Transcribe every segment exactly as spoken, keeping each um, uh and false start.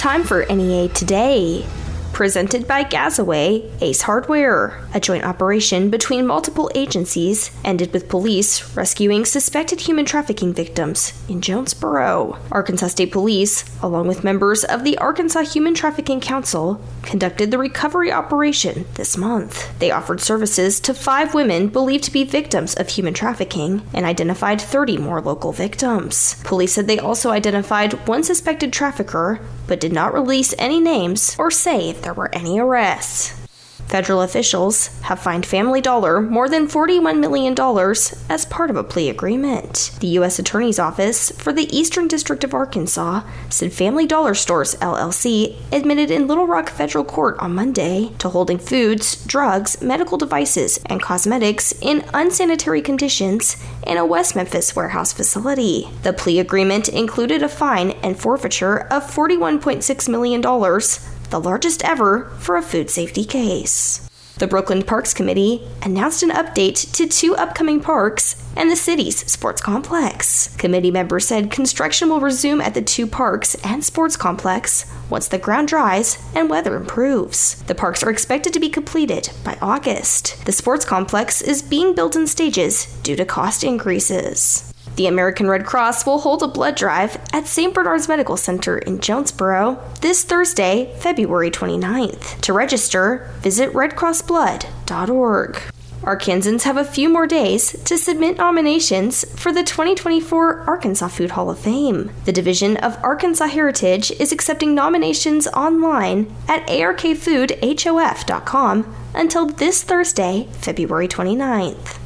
Time for N E A Today, presented by Gazaway Ace Hardware, a joint operation between multiple agencies ended with police rescuing suspected human trafficking victims in Jonesboro. Arkansas State Police, along with members of the Arkansas Human Trafficking Council, conducted the recovery operation this month. They offered services to five women believed to be victims of human trafficking and identified thirty more local victims. Police said they also identified one suspected trafficker, but did not release any names or say if there were any arrests. Federal officials have fined Family Dollar more than forty-one million dollars as part of a plea agreement. The U S Attorney's Office for the Eastern District of Arkansas said Family Dollar Stores L L C admitted in Little Rock Federal Court on Monday to holding foods, drugs, medical devices, and cosmetics in unsanitary conditions in a West Memphis warehouse facility. The plea agreement included a fine and forfeiture of forty-one point six million dollars, the largest ever for a food safety case. The Brooklyn Parks Committee announced an update to two upcoming parks and the city's sports complex. Committee members said construction will resume at the two parks and sports complex once the ground dries and weather improves. The parks are expected to be completed by August. The sports complex is being built in stages due to cost increases. The American Red Cross will hold a blood drive at Saint Bernard's Medical Center in Jonesboro this Thursday, February twenty-ninth. To register, visit red cross blood dot org. Arkansans have a few more days to submit nominations for the twenty twenty-four Arkansas Food Hall of Fame. The Division of Arkansas Heritage is accepting nominations online at ark food hof dot com until this Thursday, February twenty-ninth.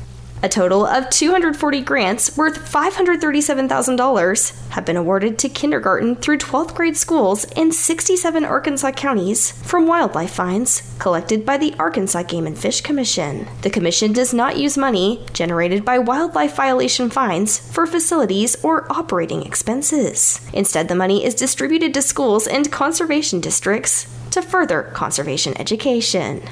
A total of two hundred forty grants worth five hundred thirty-seven thousand dollars have been awarded to kindergarten through twelfth grade schools in sixty-seven Arkansas counties from wildlife finds collected by the Arkansas Game and Fish Commission. The commission does not use money generated by wildlife violation fines for facilities or operating expenses. Instead, the money is distributed to schools and conservation districts to further conservation education.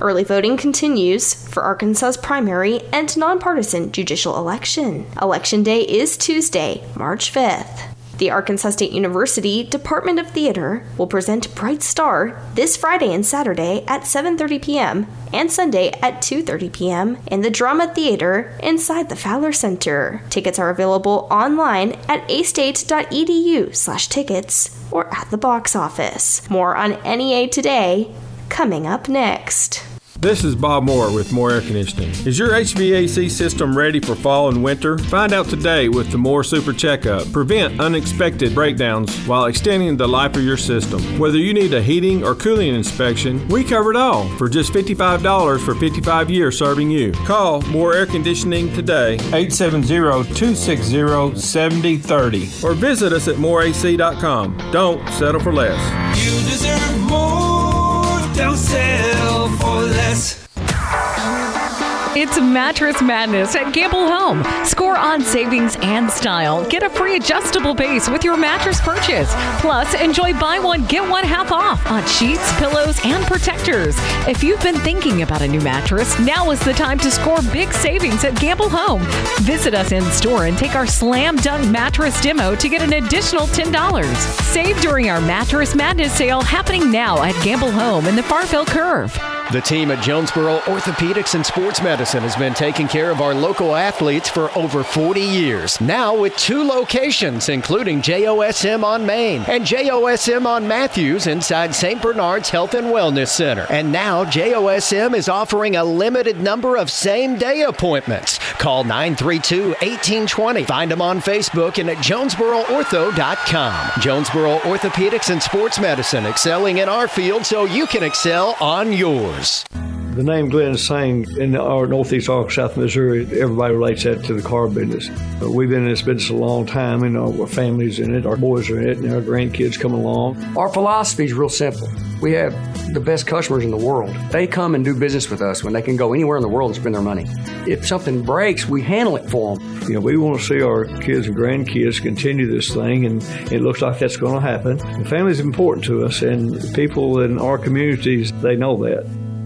Early voting continues for Arkansas's primary and nonpartisan judicial election. Election Day is Tuesday, March fifth. The Arkansas State University Department of Theater will present Bright Star this Friday and Saturday at seven thirty p.m. and Sunday at two thirty p.m. in the Drama Theater inside the Fowler Center. Tickets are available online at a state dot e d u slash tickets or at the box office. More on N E A Today coming up next. This is Bob Moore with Moore Air Conditioning. Is your H V A C system ready for fall and winter? Find out today with the Moore Super Checkup. Prevent unexpected breakdowns while extending the life of your system. Whether you need a heating or cooling inspection, we cover it all for just fifty-five dollars for fifty-five years serving you. Call Moore Air Conditioning today, eight seven zero, two six zero, seven zero three zero. Or visit us at moore a c dot com. Don't settle for less. You deserve more. Don't sell for less. It's Mattress Madness at Gamble Home. Score on savings and style. Get a free adjustable base with your mattress purchase. Plus, enjoy buy one, get one half off on sheets, pillows, and protectors. If you've been thinking about a new mattress, now is the time to score big savings at Gamble Home. Visit us in store and take our Slam Dunk Mattress Demo to get an additional ten dollars. Save during our Mattress Madness sale happening now at Gamble Home in the Farfield Curve. The team at Jonesboro Orthopedics and Sports Medicine has been taking care of our local athletes for over forty years. Now with two locations, including J O S M on Main and J O S M on Matthews inside Saint Bernard's Health and Wellness Center. And now J O S M is offering a limited number of same-day appointments. Call nine three two, one eight two zero. Find them on Facebook and at Jonesboro Ortho dot com. Jonesboro Orthopedics and Sports Medicine, excelling in our field so you can excel on yours. The name Glenn Sang in our Northeast Arkansas, South Missouri, everybody relates that to the car business. We've been in this business a long time, and our family's in it, our boys are in it, and our grandkids come along. Our philosophy is real simple. We have the best customers in the world. They come and do business with us when they can go anywhere in the world and spend their money. If something breaks, we handle it for them. You know, we want to see our kids and grandkids continue this thing, and it looks like that's going to happen. The family's important to us, and people in our communities, they know that.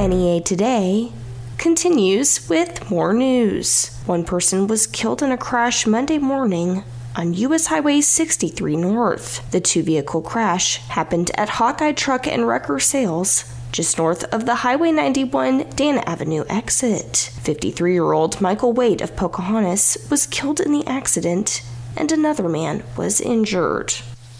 N E A Today continues with more news. One person was killed in a crash Monday morning on U S Highway sixty-three North. The two-vehicle crash happened at Hawkeye Truck and Wrecker Sales, just north of the Highway ninety-one Dan Avenue exit. fifty-three-year-old Michael Wade of Pocahontas was killed in the accident, and another man was injured.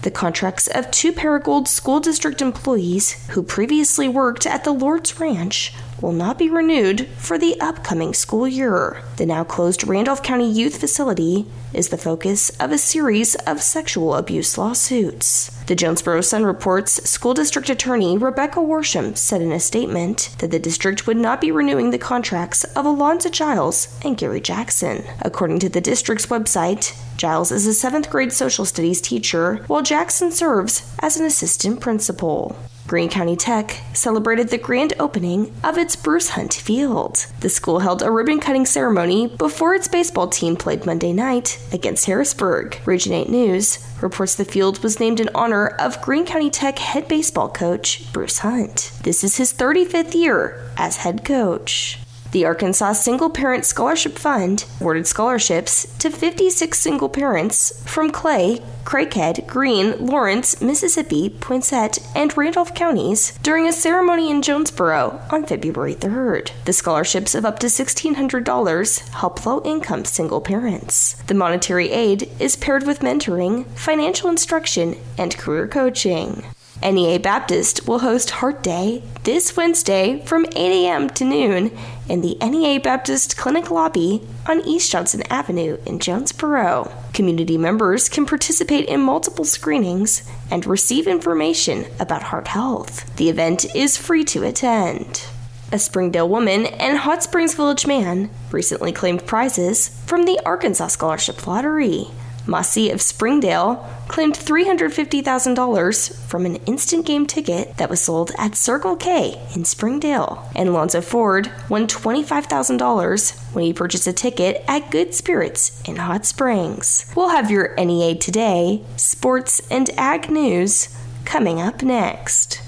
The contracts of two Paragold School District employees who previously worked at the Lord's Ranch will not be renewed for the upcoming school year. The now-closed Randolph County Youth Facility is the focus of a series of sexual abuse lawsuits. The Jonesboro Sun reports School District Attorney Rebecca Worsham said in a statement that the district would not be renewing the contracts of Alonza Giles and Gary Jackson. According to the district's website, Giles is a seventh-grade social studies teacher, while Jackson serves as an assistant principal. Greene County Tech celebrated the grand opening of its Bruce Hunt Field. The school held a ribbon-cutting ceremony before its baseball team played Monday night against Harrisburg. Region eight News reports the field was named in honor of Greene County Tech head baseball coach Bruce Hunt. This is his thirty-fifth year as head coach. The Arkansas Single Parent Scholarship Fund awarded scholarships to fifty-six single parents from Clay, Craighead, Greene, Lawrence, Mississippi, Poinsett, and Randolph counties during a ceremony in Jonesboro on February third. The scholarships of up to one thousand six hundred dollars help low-income single parents. The monetary aid is paired with mentoring, financial instruction, and career coaching. N E A Baptist will host Heart Day this Wednesday from eight a.m. to noon in the N E A Baptist Clinic lobby on East Johnson Avenue in Jonesboro. Community members can participate in multiple screenings and receive information about heart health. The event is free to attend. A Springdale woman and Hot Springs Village man recently claimed prizes from the Arkansas Scholarship Lottery. Masi of Springdale claimed three hundred fifty thousand dollars from an instant game ticket that was sold at Circle K in Springdale. And Lonzo Ford won twenty-five thousand dollars when he purchased a ticket at Good Spirits in Hot Springs. We'll have your N E A Today sports and ag news coming up next.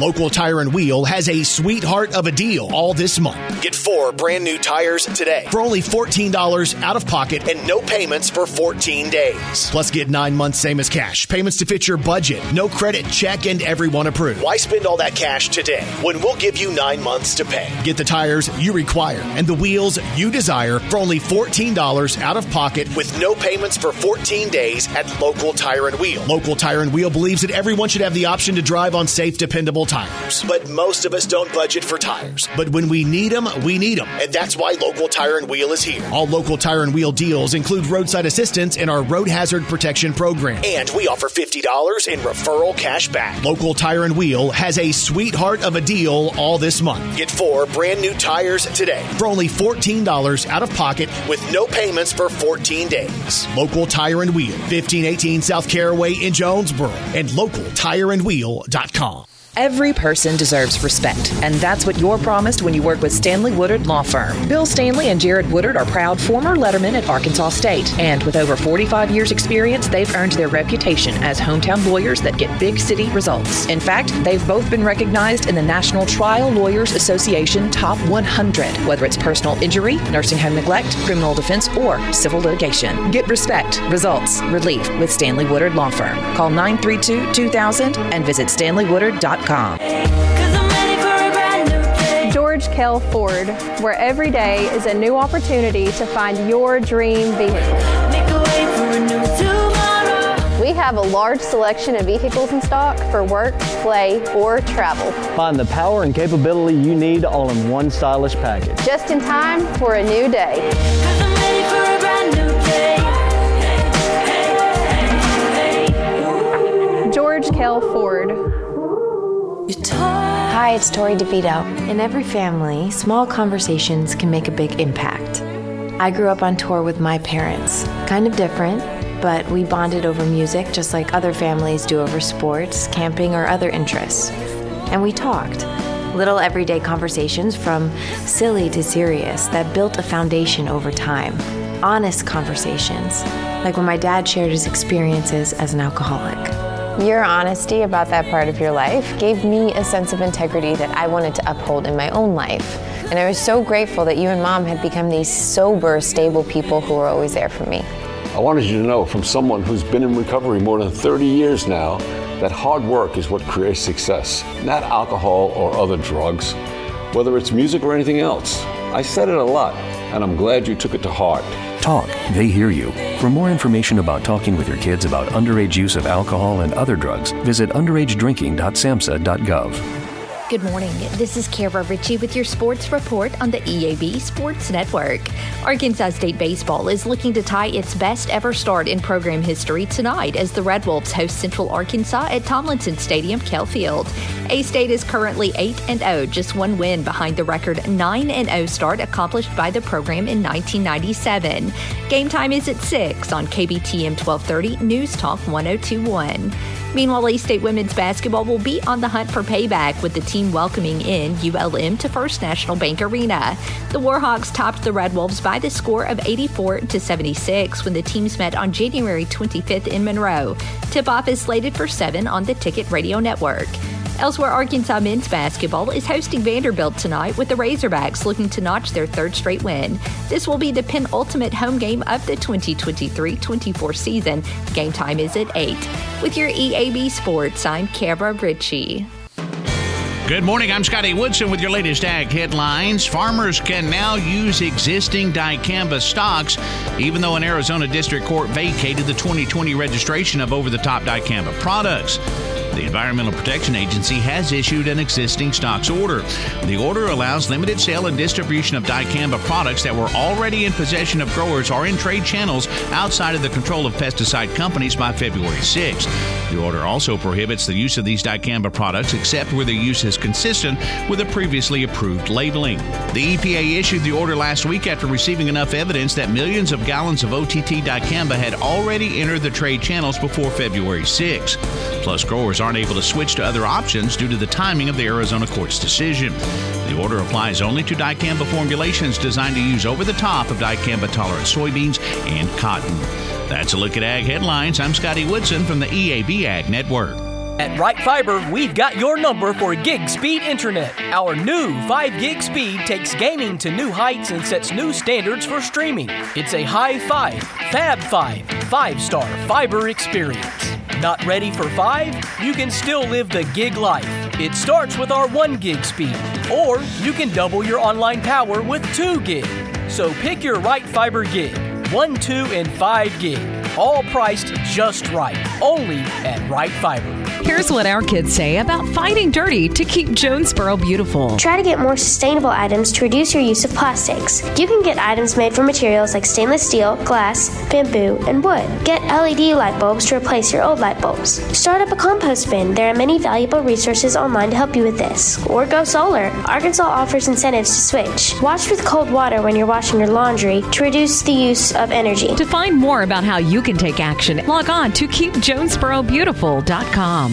Local Tire and Wheel has a sweetheart of a deal all this month. Get four brand new tires today for only fourteen dollars out of pocket and no payments for fourteen days. Plus get nine months same as cash, payments to fit your budget, no credit check, and everyone approved. Why spend all that cash today when we'll give you nine months to pay? Get the tires you require and the wheels you desire for only fourteen dollars out of pocket with no payments for fourteen days at Local Tire and Wheel. Local Tire and Wheel believes that everyone should have the option to drive on safe, dependable tires. But most of us don't budget for tires. But when we need them, we need them. And that's why Local Tire and Wheel is here. All Local Tire and Wheel deals include roadside assistance and our road hazard protection program. And we offer fifty dollars in referral cash back. Local Tire and Wheel has a sweetheart of a deal all this month. Get four brand new tires today for only fourteen dollars out of pocket with no payments for fourteen days. Local Tire and Wheel, fifteen eighteen South Caraway in Jonesboro, and local tire and wheel dot com. Every person deserves respect, and that's what you're promised when you work with Stanley Woodard Law Firm. Bill Stanley and Jared Woodard are proud former lettermen at Arkansas State, and with over forty-five years' experience, they've earned their reputation as hometown lawyers that get big city results. In fact, they've both been recognized in the National Trial Lawyers Association Top one hundred, whether it's personal injury, nursing home neglect, criminal defense, or civil litigation. Get respect, results, relief with Stanley Woodard Law Firm. Call nine three two, two thousand and visit stanley woodard dot com. George Kell Ford, where every day is a new opportunity to find your dream vehicle. We We have a large selection of vehicles in stock for work, play, or travel. Find the power and capability you need all in one stylish package. Just in time for a new day. George Kell Ford. Hi, it's Tori DeVito. In every family, small conversations can make a big impact. I grew up on tour with my parents. Kind of different, but we bonded over music just like other families do over sports, camping, or other interests. And we talked. Little everyday conversations from silly to serious that built a foundation over time. Honest conversations, like when my dad shared his experiences as an alcoholic. Your honesty about that part of your life gave me a sense of integrity that I wanted to uphold in my own life. And I was so grateful that you and Mom had become these sober, stable people who were always there for me. I wanted you to know from someone who's been in recovery more than thirty years now that hard work is what creates success, not alcohol or other drugs, whether it's music or anything else. I said it a lot, and I'm glad you took it to heart. Talk. They hear you. For more information about talking with your kids about underage use of alcohol and other drugs, visit underage drinking dot samhsa dot gov. Good morning. This is Kara Ritchie with your sports report on the E A B Sports Network. Arkansas State Baseball is looking to tie its best ever start in program history tonight as the Red Wolves host Central Arkansas at Tomlinson Stadium, Kell Field. A-State is currently eight and oh, just one win behind the record nine and oh start accomplished by the program in nineteen ninety-seven. Game time is at six on K B T M twelve thirty, News Talk one oh two point one. Meanwhile, A-State women's basketball will be on the hunt for payback with the team welcoming in U L M to First National Bank Arena. The Warhawks topped the Red Wolves by the score of eighty-four to seventy-six when the teams met on January twenty-fifth in Monroe. Tip-off is slated for seven on the Ticket Radio Network. Elsewhere, Arkansas men's basketball is hosting Vanderbilt tonight with the Razorbacks looking to notch their third straight win. This will be the penultimate home game of the twenty twenty-three twenty-four season. Game time is at eight. With your E A B Sports, I'm Kara Ritchie. Good morning, I'm Scotty Woodson with your latest ag headlines. Farmers can now use existing dicamba stocks, even though an Arizona district court vacated the twenty twenty registration of over-the-top dicamba products. The Environmental Protection Agency has issued an existing stocks order. The order allows limited sale and distribution of dicamba products that were already in possession of growers or in trade channels outside of the control of pesticide companies by February sixth. The order also prohibits the use of these dicamba products except where their use is consistent with the previously approved labeling. The E P A issued the order last week after receiving enough evidence that millions of gallons of O T T dicamba had already entered the trade channels before February sixth. Plus, growers aren't able to switch to other options due to the timing of the Arizona court's decision. The order applies only to dicamba formulations designed to use over the top of dicamba-tolerant soybeans and cotton. That's a look at Ag Headlines. I'm Scotty Woodson from the E A B Ag Network. At Right Fiber, we've got your number for gig speed internet. Our new five gig speed takes gaming to new heights and sets new standards for streaming. It's a high five, fab five, five-star fiber experience. Not ready for five? You can still live the gig life. It starts with our one gig speed, or you can double your online power with two gig. So pick your Right Fiber gig, one, two, and five gig, all priced just right, only at Right Fiber. Here's what our kids say about fighting dirty to keep Jonesboro beautiful. Try to get more sustainable items to reduce your use of plastics. You can get items made from materials like stainless steel, glass, bamboo, and wood. Get L E D light bulbs to replace your old light bulbs. Start up a compost bin. There are many valuable resources online to help you with this. Or go solar. Arkansas offers incentives to switch. Wash with cold water when you're washing your laundry to reduce the use of energy. To find more about how you can take action, log on to keep jonesboro beautiful dot com.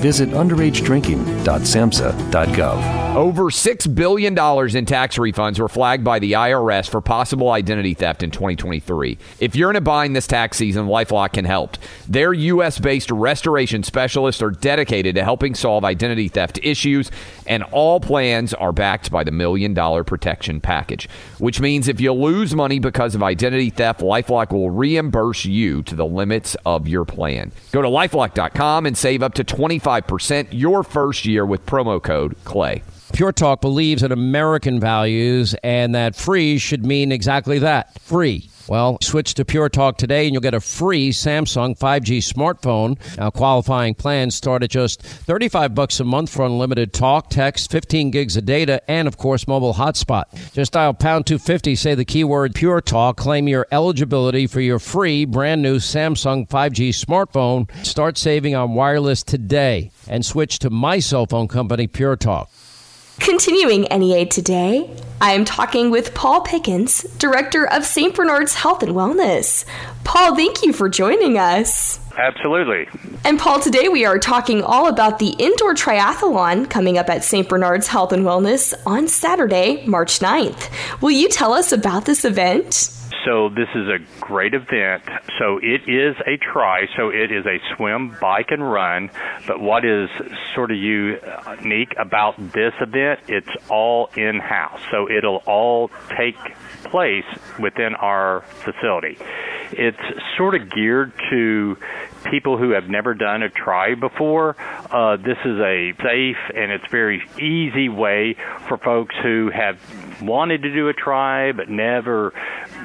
visit underage drinking dot samhsa dot gov. Over six billion dollars in tax refunds were flagged by the I R S for possible identity theft in twenty twenty-three. If you're in a bind this tax season, LifeLock can help. Their U S based restoration specialists are dedicated to helping solve identity theft issues, and all plans are backed by the Million Dollar Protection Package, which means if you lose money because of identity theft, LifeLock will reimburse reimburse you to the limits of your plan. Go to LifeLock dot com and save up to twenty-five percent your first year with promo code CLAY. Pure Talk believes in American values and that free should mean exactly that, free. Well, switch to Pure Talk today and you'll get a free Samsung five G smartphone. Now, qualifying plans start at just thirty-five bucks a month for unlimited talk, text, fifteen gigs of data, and, of course, mobile hotspot. Just dial pound two fifty, say the keyword Pure Talk, claim your eligibility for your free brand-new Samsung five G smartphone. Start saving on wireless today and switch to my cell phone company, Pure Talk. Continuing N E A Today, I am talking with Paul Pickens, Director of Saint Bernard's Health and Wellness. Paul, thank you for joining us. Absolutely. And Paul, today we are talking all about the indoor triathlon coming up at Saint Bernard's Health and Wellness on Saturday, March ninth. Will you tell us about this event? So this is a great event. So it is a tri, so it is a swim, bike, and run. But what is sort of unique about this event, it's all in-house. So it'll all take place within our facility. It's sort of geared to people who have never done a tri before. Uh, this is a safe and it's very easy way for folks who have wanted to do a tri but never,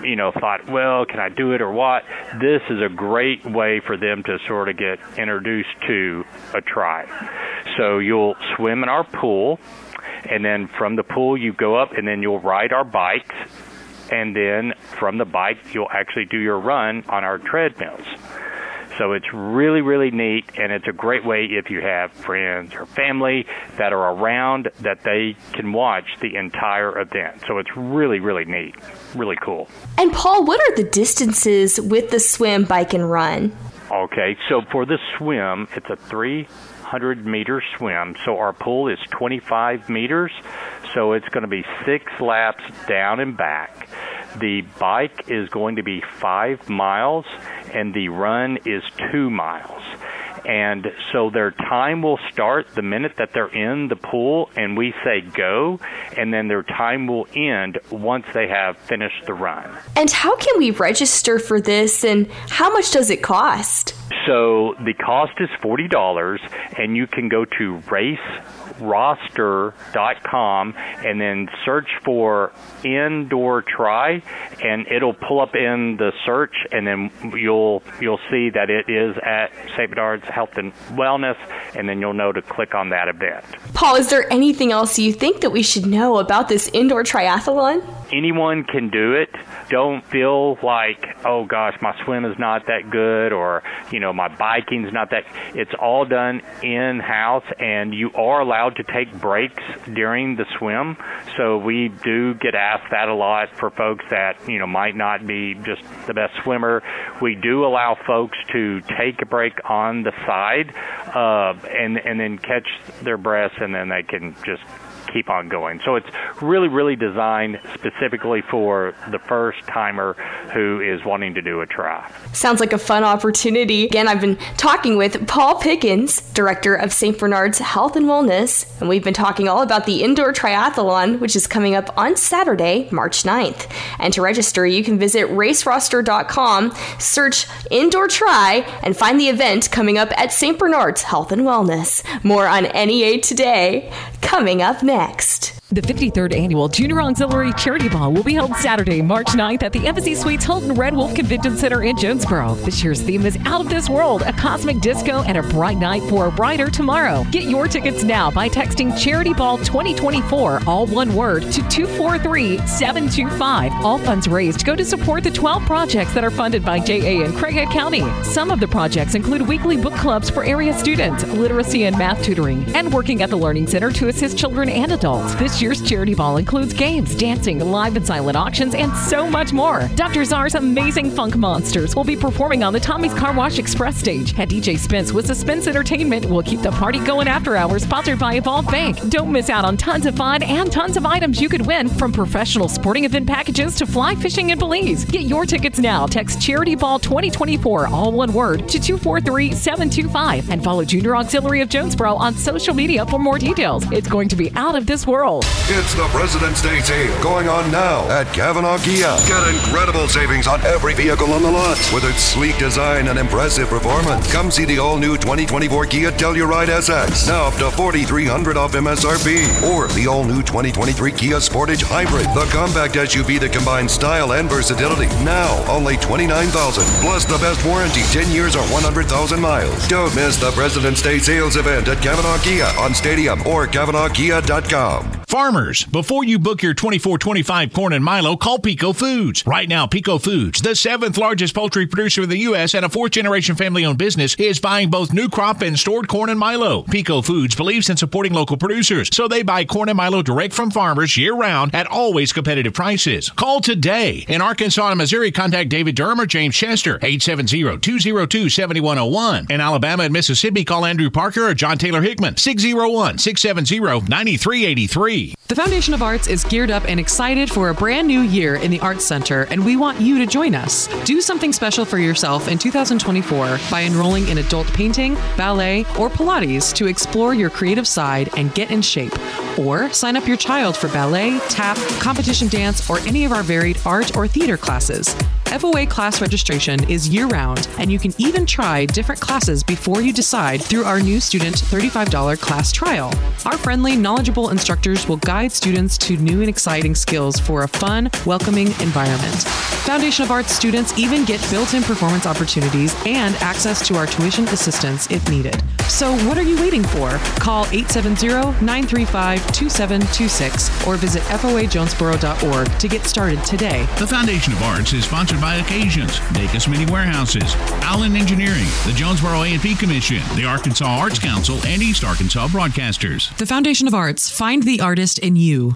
you know, thought, well, can I do it or what? This is a great way for them to sort of get introduced to a tri. So you'll swim in our pool, and then from the pool you go up, and then you'll ride our bikes, and then from the bike you'll actually do your run on our treadmills. So it's really, really neat, and it's a great way if you have friends or family that are around that they can watch the entire event. So it's really, really neat, really cool. And Paul, what are the distances with the swim, bike, and run? Okay, so for the swim, it's a three hundred meter swim. So our pool is twenty-five meters, so it's going to be six laps down and back. The bike is going to be five miles, and the run is two miles. And so their time will start the minute that they're in the pool, and we say go, and then their time will end once they have finished the run. And how can we register for this, and how much does it cost? So the cost is forty dollars, and you can go to race roster dot com and then search for indoor tri, and it'll pull up in the search, and then you'll you'll see that it is at Saint Bernard's Health and Wellness, and then you'll know to click on that event. Paul, is there anything else you think that we should know about this indoor triathlon? Anyone can do it. Don't feel like, oh gosh, my swim is not that good, or you know, my biking's not that. It's all done in-house, and you are allowed to take breaks during the swim. So we do get asked that a lot for folks that, you know, might not be just the best swimmer. We do allow folks to take a break on the side uh, and, and then catch their breath, and then they can just keep on going. So it's really, really designed specifically for the first timer who is wanting to do a try. Sounds like a fun opportunity. Again, I've been talking with Paul Pickens, Director of Saint Bernard's Health and Wellness, and we've been talking all about the indoor triathlon, which is coming up on Saturday, March ninth. And to register, you can visit race roster dot com, search indoor tri, and find the event coming up at Saint Bernard's Health and Wellness. More on N E A Today coming up next. The fifty-third Annual Junior Auxiliary Charity Ball will be held Saturday, March ninth at the Embassy Suites Hilton Red Wolf Convention Center in Jonesboro. This year's theme is Out of This World, a cosmic disco and a bright night for a brighter tomorrow. Get your tickets now by texting Charity Ball twenty twenty-four, all one word, to two four three, seven two five. All funds raised go to support the twelve projects that are funded by J A and Craighead County. Some of the projects include weekly book clubs for area students, literacy and math tutoring, and working at the Learning Center to assist children and adults. This This year's Charity Ball includes games, dancing, live and silent auctions, and so much more. Doctor Czar's Amazing Funk Monsters will be performing on the Tommy's Car Wash Express stage, and D J Spence with Suspense Entertainment will keep the party going after hours, sponsored by Evolve Bank. Don't miss out on tons of fun and tons of items you could win, from professional sporting event packages to fly fishing in Belize. Get your tickets now. Text Charity Ball twenty twenty-four, all one word, to two four three, seven two five, and follow Junior Auxiliary of Jonesboro on social media for more details. It's going to be out of this world. It's the President's Day sale going on now at Cavanaugh Kia. Get incredible savings on every vehicle on the lot. With its sleek design and impressive performance, come see the all-new twenty twenty-four Kia Telluride S X, now up to forty-three hundred dollars off M S R P. Or the all-new twenty twenty-three Kia Sportage Hybrid, the compact S U V that combines style and versatility. Now, only twenty-nine thousand dollars, plus the best warranty, ten years or one hundred thousand miles. Don't miss the President's Day sales event at Cavanaugh Kia on Stadium or Cavanaugh Kia dot com. Farmers, before you book your twenty-four twenty-five corn and milo, call Pico Foods. Right now, Pico Foods, the seventh largest poultry producer in the U S and a fourth-generation family-owned business, is buying both new crop and stored corn and milo. Pico Foods believes in supporting local producers, so they buy corn and milo direct from farmers year-round at always competitive prices. Call today. In Arkansas and Missouri, contact David Durham or James Chester, eight seven zero, two zero two, seven one zero one. In Alabama and Mississippi, call Andrew Parker or John Taylor Hickman, six oh one, six seven zero, nine three eight three. The Foundation of Arts is geared up and excited for a brand new year in the Arts Center, and we want you to join us. Do something special for yourself in two thousand twenty-four by enrolling in adult painting, ballet, or Pilates to explore your creative side and get in shape. Or sign up your child for ballet, tap, competition dance, or any of our varied art or theater classes. F O A class registration is year-round, and you can even try different classes before you decide through our new student thirty-five dollars class trial. Our friendly, knowledgeable instructors will guide students to new and exciting skills for a fun, welcoming environment. Foundation of Arts students even get built-in performance opportunities and access to our tuition assistance if needed. So what are you waiting for? Call eight seven zero, nine three five, two seven two six or visit F O A Jonesboro dot org to get started today. The Foundation of Arts is sponsored by Occasions, Dacus Mini Warehouses, Allen Engineering, the Jonesboro A and P Commission, the Arkansas Arts Council, and East Arkansas Broadcasters. The Foundation of Arts. Find the artist in you.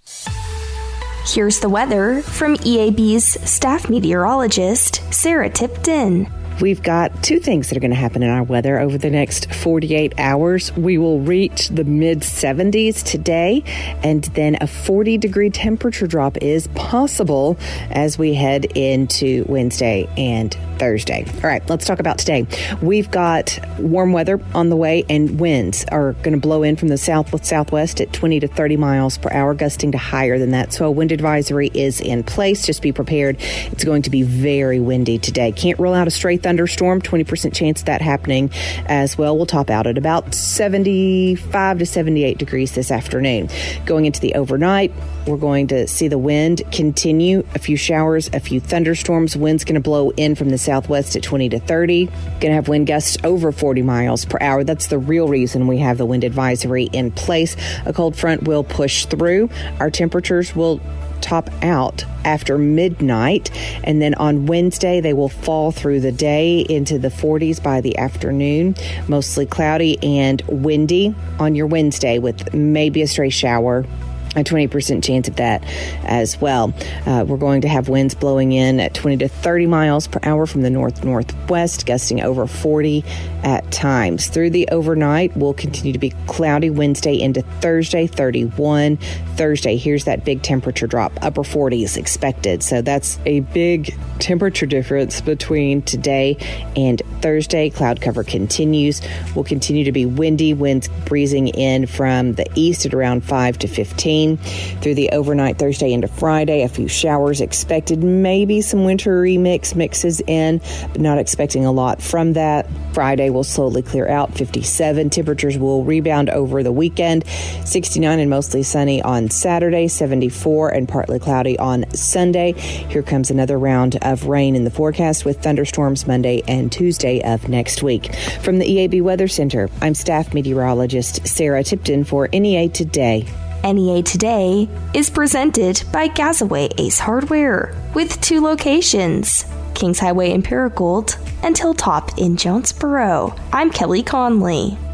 Here's the weather from E A B's staff meteorologist, Sarah Tipton. We've got two things that are going to happen in our weather over the next forty-eight hours. We will reach the mid seventies today, and then a forty degree temperature drop is possible as we head into Wednesday and Thursday. All right, let's talk about today. We've got warm weather on the way, and winds are going to blow in from the south with southwest at twenty to thirty miles per hour, gusting to higher than that. So a wind advisory is in place. Just be prepared. It's going to be very windy today. Can't rule out a stray thunderstorm, twenty percent chance of that happening as well. We'll top out at about seventy-five to seventy-eight degrees this afternoon. Going into the overnight, we're going to see the wind continue. A few showers, a few thunderstorms. Wind's going to blow in from the southwest at twenty to thirty. Going to have wind gusts over forty miles per hour. That's the real reason we have the wind advisory in place. A cold front will push through. Our temperatures will top out after midnight, and then on Wednesday they will fall through the day into the forties by the afternoon. Mostly cloudy and windy on your Wednesday with maybe a stray shower, a twenty percent chance of that as well. Uh, we're going to have winds blowing in at twenty to thirty miles per hour from the north-northwest, gusting over forty at times. Through the overnight, we'll continue to be cloudy Wednesday into Thursday, thirty-one. Thursday, here's that big temperature drop, upper forties expected. So that's a big temperature difference between today and Thursday. Cloud cover continues. We'll continue to be windy, winds breezing in from the east at around five to fifteen. rain through the overnight Thursday into Friday. A few showers expected, maybe some wintry mix mixes in, but not expecting a lot from that. Friday will slowly clear out. fifty-seven. Temperatures will rebound over the weekend. sixty-nine and mostly sunny on Saturday. seventy-four and partly cloudy on Sunday. Here comes another round of rain in the forecast with thunderstorms Monday and Tuesday of next week. From the E A B Weather Center, I'm staff meteorologist Sarah Tipton for N E A Today. N E A Today is presented by Gazaway Ace Hardware with two locations, Kings Highway in Paragould and Hilltop in Jonesboro. I'm Kelly Conley.